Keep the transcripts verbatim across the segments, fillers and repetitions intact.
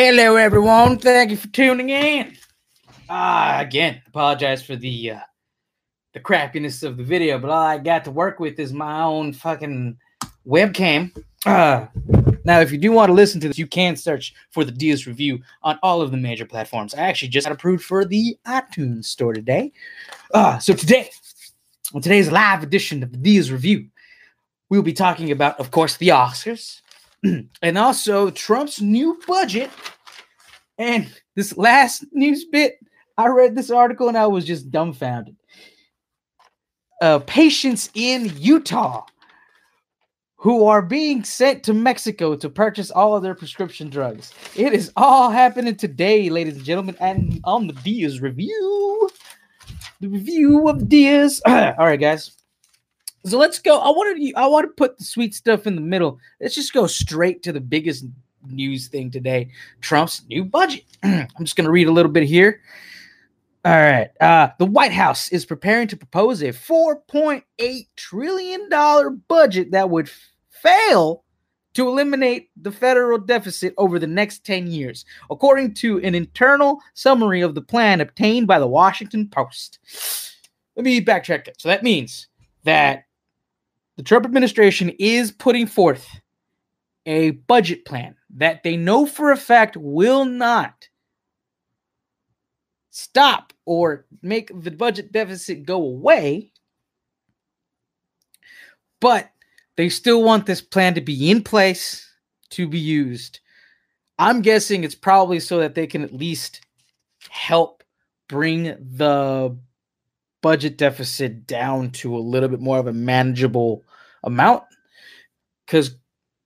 Hello, everyone. Thank you for tuning in. Uh, again, apologize for the uh, the crappiness of the video, but all I got to work with is my own fucking webcam. Uh, now, if you do want to listen to this, you can search for The Diaz Review on all of the major platforms. I actually just got approved for the iTunes store today. Uh, so today, on today's live edition of The Diaz Review, we'll be talking about, of course, the Oscars, and also Trump's new budget. And this last news bit, I read this article and I was just dumbfounded. Uh, patients in Utah who are being sent to Mexico to purchase all of their prescription drugs. It is all happening today, ladies and gentlemen, and on The Diaz Review. The review of Diaz. All right, guys. So let's go. I wanted to, I want to put the sweet stuff in the middle. Let's just go straight to the biggest news thing today. Trump's new budget. I'm just going to read a little bit here. All right. Uh, the White House is preparing to propose a four point eight trillion dollars budget that would f- fail to eliminate the federal deficit over the next ten years, according to an internal summary of the plan obtained by the Washington Post. Let me backtrack that. So that means that the Trump administration is putting forth a budget plan that they know for a fact will not stop or make the budget deficit go away, but they still want this plan to be in place to be used. I'm guessing it's probably so that they can at least help bring the budget deficit down to a little bit more of a manageable amount, because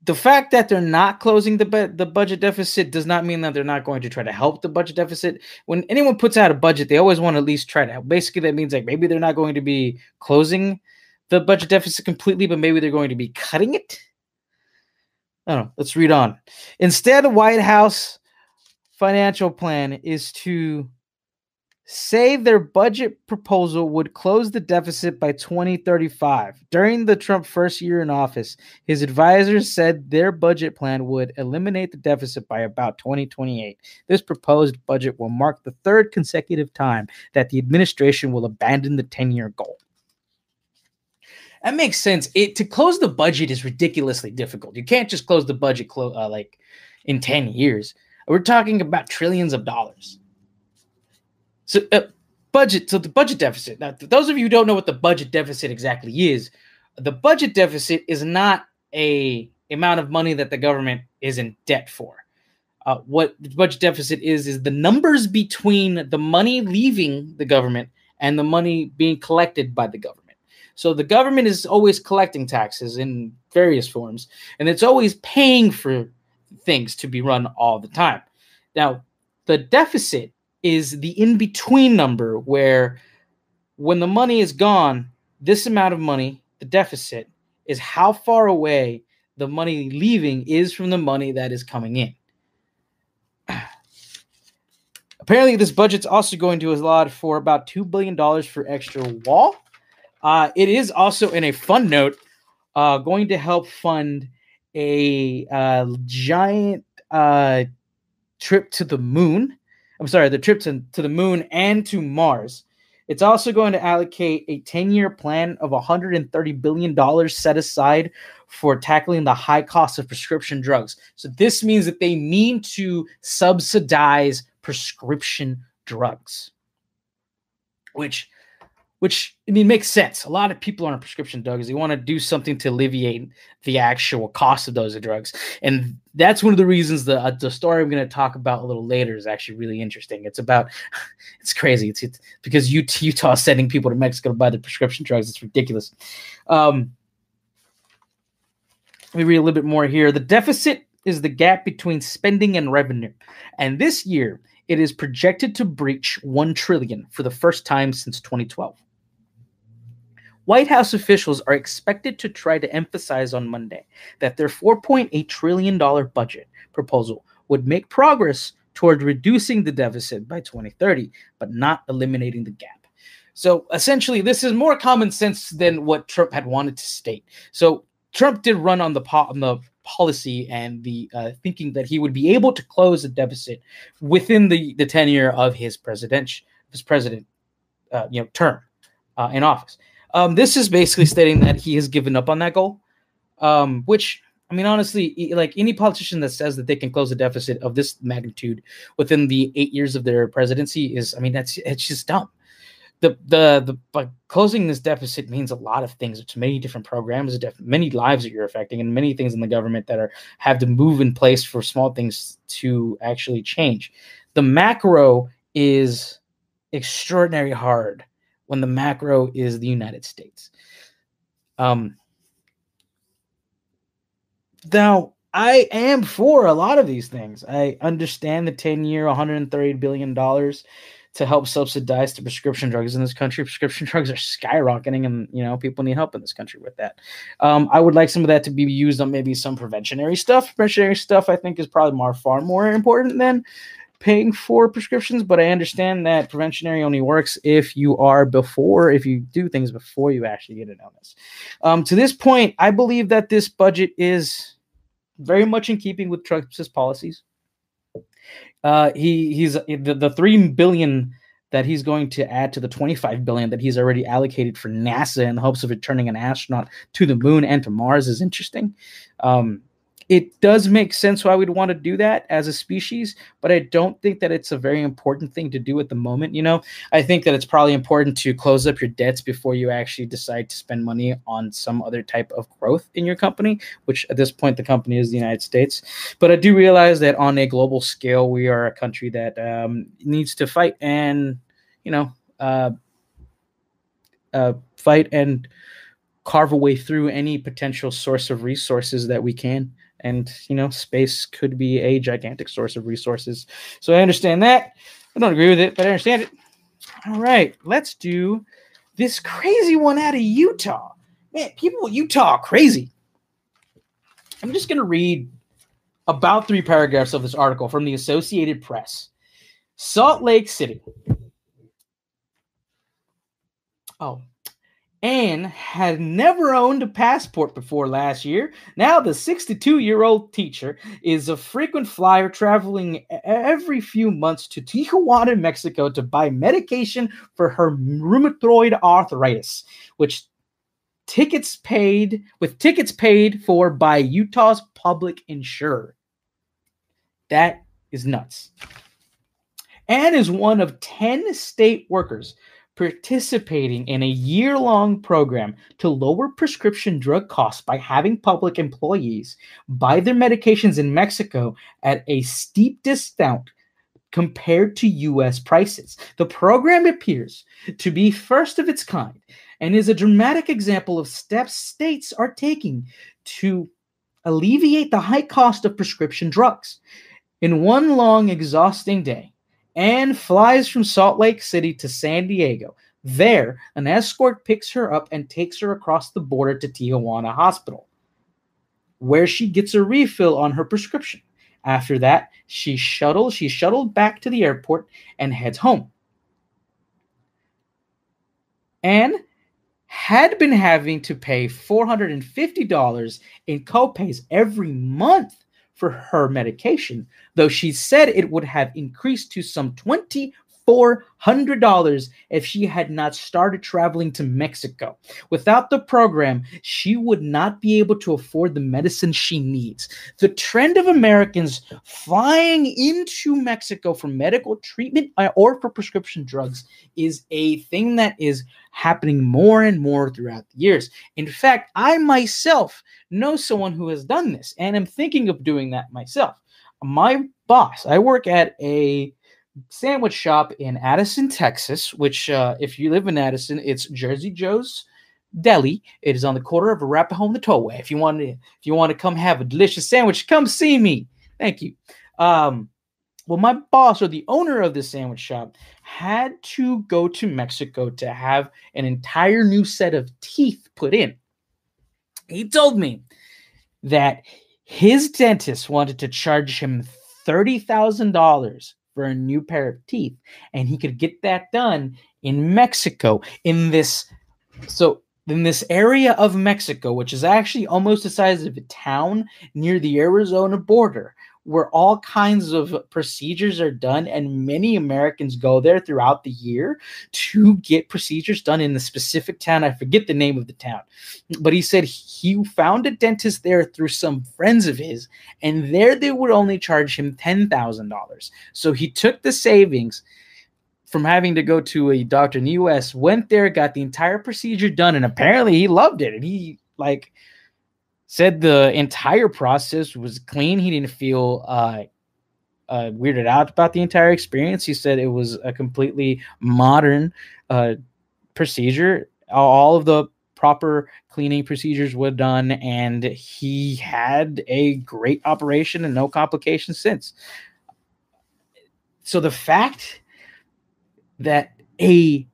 the fact that they're not closing the bu- the budget deficit does not mean that they're not going to try to help the budget deficit. When anyone puts out a budget, they always want to at least try to help. Basically, that means like maybe they're not going to be closing the budget deficit completely, but maybe they're going to be cutting it. I don't know. Let's read on. Instead, the White House financial plan is to say their budget proposal would close the deficit by twenty thirty-five. During the Trump first year in office, his advisors said their budget plan would eliminate the deficit by about twenty twenty-eight. This proposed budget will mark the third consecutive time that the administration will abandon the ten-year goal. That makes sense. It to close the budget is ridiculously difficult. You can't just close the budget clo- uh, like in ten years. We're talking about trillions of dollars. So uh, budget, so the budget deficit. Now, those of you who don't know what the budget deficit exactly is, the budget deficit is not a amount of money that the government is in debt for. Uh, what the budget deficit is is the numbers between the money leaving the government and the money being collected by the government. So the government is always collecting taxes in various forms, and it's always paying for things to be run all the time. Now, the deficit is the in-between number where when the money is gone, this amount of money, the deficit, is how far away the money leaving is from the money that is coming in. Apparently, this budget's also going to allot for about two billion dollars for extra wall. Uh, it is also, in a fun note, uh, going to help fund a uh, giant uh, trip to the moon. I'm sorry, the trip to, to the moon and to Mars. It's also going to allocate a ten-year plan of one hundred thirty billion dollars set aside for tackling the high cost of prescription drugs. So this means that they mean to subsidize prescription drugs, which, which I mean, makes sense. A lot of people are on prescription drugs. They want to do something to alleviate the actual cost of those drugs, and that's one of the reasons the uh, the story I'm going to talk about a little later is actually really interesting. It's about, it's crazy. It's, it's because Utah is sending people to Mexico to buy the prescription drugs. It's ridiculous. Um, let me read a little bit more here. The deficit is the gap between spending and revenue. And this year, it is projected to breach one trillion dollars for the first time since twenty twelve. White House officials are expected to try to emphasize on Monday that their four point eight trillion dollars budget proposal would make progress toward reducing the deficit by twenty thirty, but not eliminating the gap. So essentially, this is more common sense than what Trump had wanted to state. So Trump did run on the, po- on the policy and the uh, thinking that he would be able to close a deficit within the, the tenure of his presidential his president uh, you know term uh, in office. Um, this is basically stating that he has given up on that goal, um, which, I mean, honestly, like any politician that says that they can close a deficit of this magnitude within the eight years of their presidency is, I mean, that's it's just dumb. The the the but closing this deficit means a lot of things. It's many different programs, many lives that you're affecting, and many things in the government that are have to move in place for small things to actually change. The macro is extraordinary hard when the macro is the United States. Um, now I am for a lot of these things. I understand the ten-year, one hundred thirty billion dollars. To help subsidize the prescription drugs in this country. Prescription drugs are skyrocketing, and you know people need help in this country with that. Um, I would like some of that to be used on maybe some preventionary stuff. Preventionary stuff, I think, is probably more, far more important than paying for prescriptions. But I understand that preventionary only works if you are before, if you do things before you actually get an illness. Um, to this point, I believe that this budget is very much in keeping with Trump's policies. Uh, he he's the, the three billion that he's going to add to the twenty-five billion that he's already allocated for NASA in the hopes of returning an astronaut to the moon and to Mars is interesting. Um, it does make sense why we'd want to do that as a species, but I don't think that it's a very important thing to do at the moment. You know, I think that it's probably important to close up your debts before you actually decide to spend money on some other type of growth in your company, which at this point, the company is the United States. But I do realize that on a global scale, we are a country that um, needs to fight and, you know, uh, uh, fight and carve a way through any potential source of resources that we can. And, you know, space could be a gigantic source of resources. So I understand that. I don't agree with it, but I understand it. All right, let's do this crazy one out of Utah. Man, people in Utah are crazy. I'm just going to read about three paragraphs of this article from the Associated Press. Salt Lake City. Oh. Anne had never owned a passport before last year. Now the sixty-two-year-old teacher is a frequent flyer traveling every few months to Tijuana, Mexico to buy medication for her rheumatoid arthritis, which tickets paid with tickets paid for by Utah's public insurer. That is nuts. Anne is one of ten state workers participating in a year-long program to lower prescription drug costs by having public employees buy their medications in Mexico at a steep discount compared to U S prices. The program appears to be first of its kind and is a dramatic example of steps states are taking to alleviate the high cost of prescription drugs. In one long, exhausting day, Anne flies from Salt Lake City to San Diego. There, an escort picks her up and takes her across the border to Tijuana Hospital, where she gets a refill on her prescription. After that, she shuttles, she's shuttled back to the airport and heads home. Anne had been having to pay four hundred fifty dollars in co-pays every month for her medication, though she said it would have increased to some two thousand four hundred dollars if she had not started traveling to Mexico. Without the program, she would not be able to afford the medicine she needs. The trend of Americans flying into Mexico for medical treatment or for prescription drugs is a thing that is happening more and more throughout the years. In fact, I myself know someone who has done this, and I'm thinking of doing that myself. My boss, I work at a sandwich shop in Addison, Texas, which uh, if you live in Addison, it's Jersey Joe's Deli. It is on the corner of Arapahoe and the Tollway. If you want to, if you want to come have a delicious sandwich, come see me. Thank you. Um, well, my boss, or the owner of this sandwich shop, had to go to Mexico to have an entire new set of teeth put in. He told me that his dentist wanted to charge him thirty thousand dollars for a new pair of teeth, and he could get that done in Mexico in this. So then this area of Mexico, which is actually almost the size of a town near the Arizona border, where all kinds of procedures are done, and many Americans go there throughout the year to get procedures done in the specific town. I forget the name of the town, but he said he found a dentist there through some friends of his, and there they would only charge him ten thousand dollars. So he took the savings from having to go to a doctor in the U S, went there, got the entire procedure done, and apparently he loved it, and he, like... said the entire process was clean. He didn't feel uh, uh, weirded out about the entire experience. He said it was a completely modern uh, procedure. All of the proper cleaning procedures were done, and he had a great operation and no complications since. So the fact that a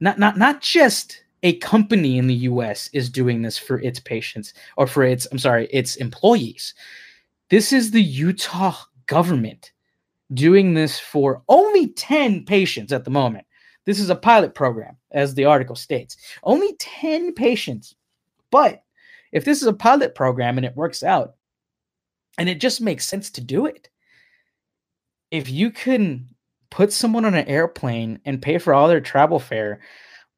not not not just a company in the U S is doing this for its patients or for its, I'm sorry, its employees. This is the Utah government doing this for only ten patients at the moment. This is a pilot program, as the article states. Only ten patients. But if this is a pilot program and it works out, and it just makes sense to do it, if you can put someone on an airplane and pay for all their travel fare,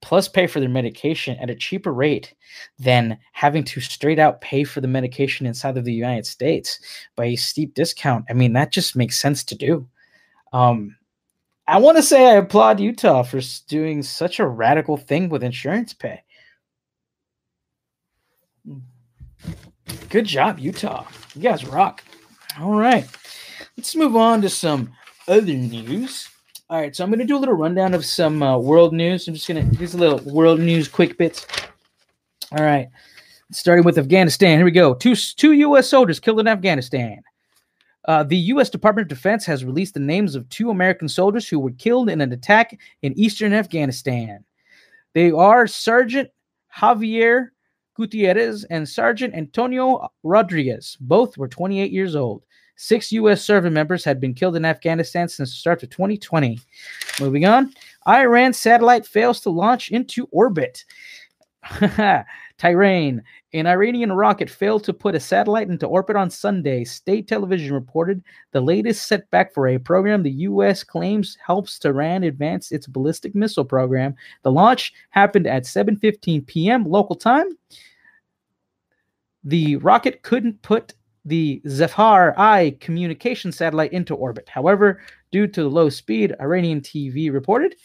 plus pay for their medication at a cheaper rate than having to straight out pay for the medication inside of the United States by a steep discount, I mean, that just makes sense to do. Um, I want to say I applaud Utah for doing such a radical thing with insurance pay. Good job, Utah. You guys rock. All right. Let's move on to some other news. All right, so I'm going to do a little rundown of some uh, world news. I'm just going to do these little world news quick bits. All right, starting with Afghanistan. Here we go. Two, two U S soldiers killed in Afghanistan. Uh, the U S Department of Defense has released the names of two American soldiers who were killed in an attack in eastern Afghanistan. They are Sergeant Javier Gutierrez and Sergeant Antonio Rodriguez. Both were twenty-eight years old. Six U S service members had been killed in Afghanistan since the start of twenty twenty. Moving on, Iran satellite fails to launch into orbit. Tehran, an Iranian rocket failed to put a satellite into orbit on Sunday. State television reported the latest setback for a program the U S claims helps Tehran advance its ballistic missile program. The launch happened at seven fifteen p.m. local time. The rocket couldn't put the Zafar I communication satellite into orbit. However, due to the low speed, Iranian T V reported.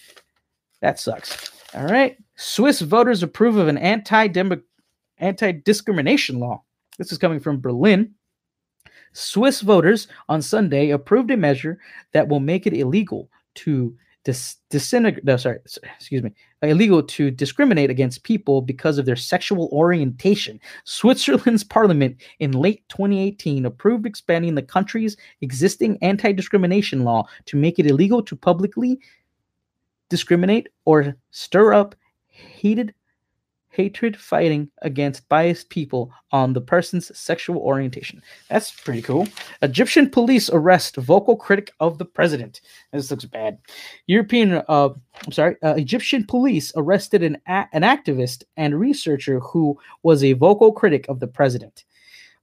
That sucks. All right. Swiss voters approve of an anti-demo- anti-discrimination law. This is coming from Berlin. Swiss voters on Sunday approved a measure that will make it illegal to dis- disintegrate, no, sorry, excuse me, illegal to discriminate against people because of their sexual orientation. Switzerland's parliament in late twenty eighteen approved expanding the country's existing anti-discrimination law to make it illegal to publicly discriminate or stir up hated hatred fighting against biased people on the person's sexual orientation. That's pretty cool. Egyptian police arrest vocal critic of the president. This looks bad. European, uh, I'm sorry, uh, Egyptian police arrested an a- an activist and researcher who was a vocal critic of the president.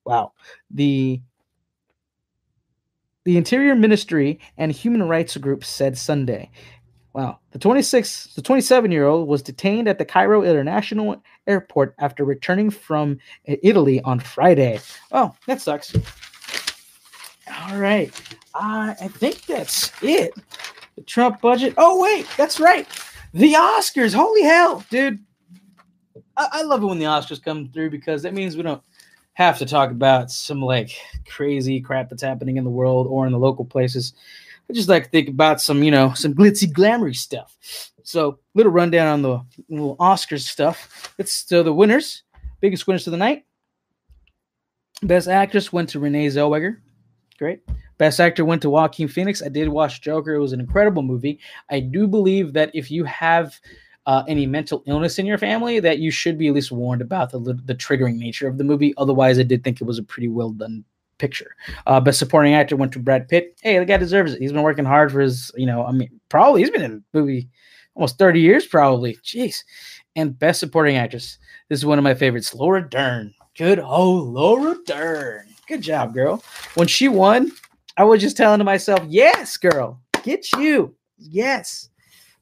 Wow. The the Interior Ministry and human rights group said Sunday. Wow. The twenty-six, the twenty-seven-year-old was detained at the Cairo International Airport after returning from Italy on Friday. Oh, that sucks. All right. Uh, I think that's it. The Trump budget. Oh, wait. That's right. The Oscars. Holy hell, dude. I, I love it when the Oscars come through because that means we don't have to talk about some, like, crazy crap that's happening in the world or in the local places. I just like to think about some, you know, some glitzy, glamoury stuff. So, little rundown on the little Oscars stuff. It's uh, the winners. Biggest winners of the night. Best Actress went to Renee Zellweger. Great. Best Actor went to Joaquin Phoenix. I did watch Joker. It was an incredible movie. I do believe that if you have uh, any mental illness in your family, that you should be at least warned about the, the triggering nature of the movie. Otherwise, I did think it was a pretty well-done picture. Uh, best supporting actor went to Brad Pitt. Hey, the guy deserves it. He's been working hard for his, you know, I mean, probably he's been in the movie almost thirty years, probably. Jeez. and Best Supporting Actress. This is one of my favorites, Laura Dern. Good old Laura Dern. Good job, girl. When she won, I was just telling to myself, yes, girl, get you. Yes.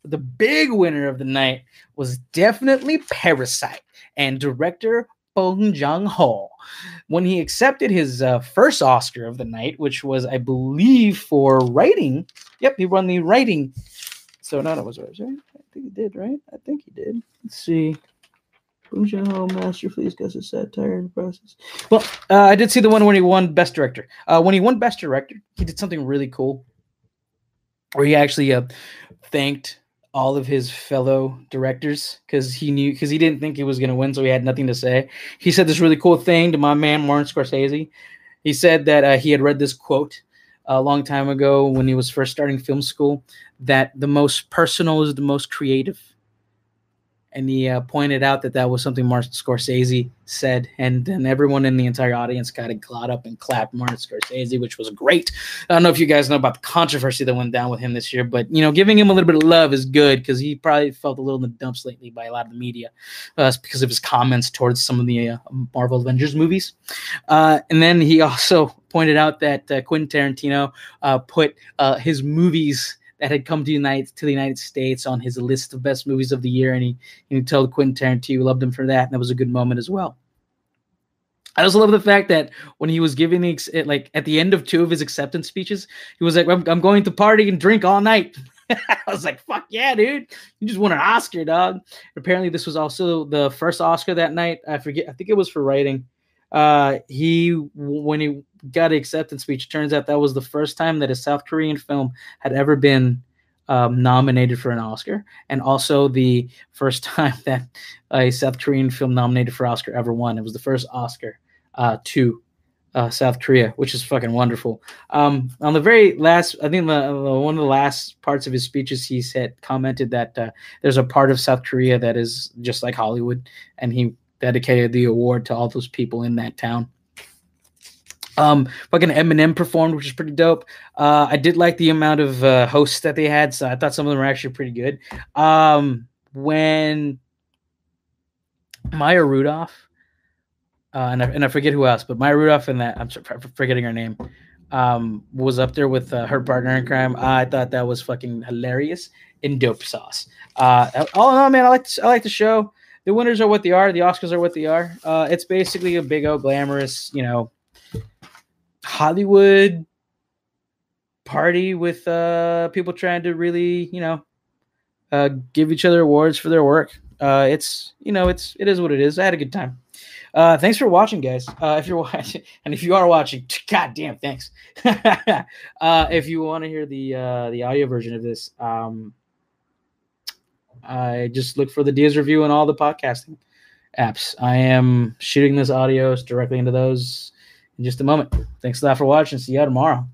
The big winner of the night was definitely Parasite and director Bong Joon-ho. When he accepted his uh, first Oscar of the night, which was, I believe, for writing. Yep, he won the writing. So, no, that was right. I think he did, right? I think he did. Let's see. Bong Joon-ho masterfully discusses satire and process. Well, uh, I did see the one when he won Best Director. Uh, when he won Best Director, he did something really cool where he actually uh, thanked all of his fellow directors because he knew because he didn't think he was going to win, so he had nothing to say. He said this really cool thing to my man Martin Scorsese. He said that uh, he had read this quote a long time ago when he was first starting film school, that the most personal is the most creative. And he uh, pointed out that that was something Martin Scorsese said, and then everyone in the entire audience kind of got up and clapped Martin Scorsese, which was great. I don't know if you guys know about the controversy that went down with him this year, but, you know, giving him a little bit of love is good because he probably felt a little in the dumps lately by a lot of the media uh, because of his comments towards some of the uh, Marvel Avengers movies. Uh, and then he also pointed out that uh, Quentin Tarantino uh, put uh, his movies that had come to the, United, to the United States on his list of best movies of the year. And he, and he told Quentin Tarantino loved him for that. And that was a good moment as well. I also love the fact that when he was giving the, like at the end of two of his acceptance speeches, he was like, I'm, I'm going to party and drink all night. I was like, fuck yeah, dude. You just won an Oscar, dog. Apparently this was also the first Oscar that night. I forget. I think it was for writing. Uh, he, when he got an acceptance speech, turns out that was the first time that a South Korean film had ever been um, nominated for an Oscar, and also the first time that a South Korean film nominated for Oscar ever won. It was the first Oscar uh, to uh, South Korea, which is fucking wonderful. Um, on the very last, I think the, the, one of the last parts of his speeches, he said, commented that uh, there's a part of South Korea that is just like Hollywood, and he dedicated the award to all those people in that town. Um, fucking Eminem performed, which is pretty dope. Uh, I did like the amount of uh, hosts that they had, so I thought some of them were actually pretty good. Um, when Maya Rudolph, uh, and, I, and I forget who else, but Maya Rudolph and that, I'm sorry, forgetting her name, um, was up there with uh, her partner in crime. I thought that was fucking hilarious and dope sauce. Uh, all in all, man, I like I like the show. The winners are what they are. The Oscars are what they are. Uh, it's basically a big old glamorous, you know, Hollywood party with uh, people trying to really, you know, uh, give each other awards for their work. Uh, it's, you know, it's it is what it is. I had a good time. Uh, thanks for watching, guys. Uh, if you're watching, and if you are watching, goddamn, thanks. uh, if you want to hear the uh, the audio version of this, um, I just look for The Diaz Review and all the podcasting apps. I am shooting this audio directly into those in just a moment. Thanks a lot for watching. See you tomorrow.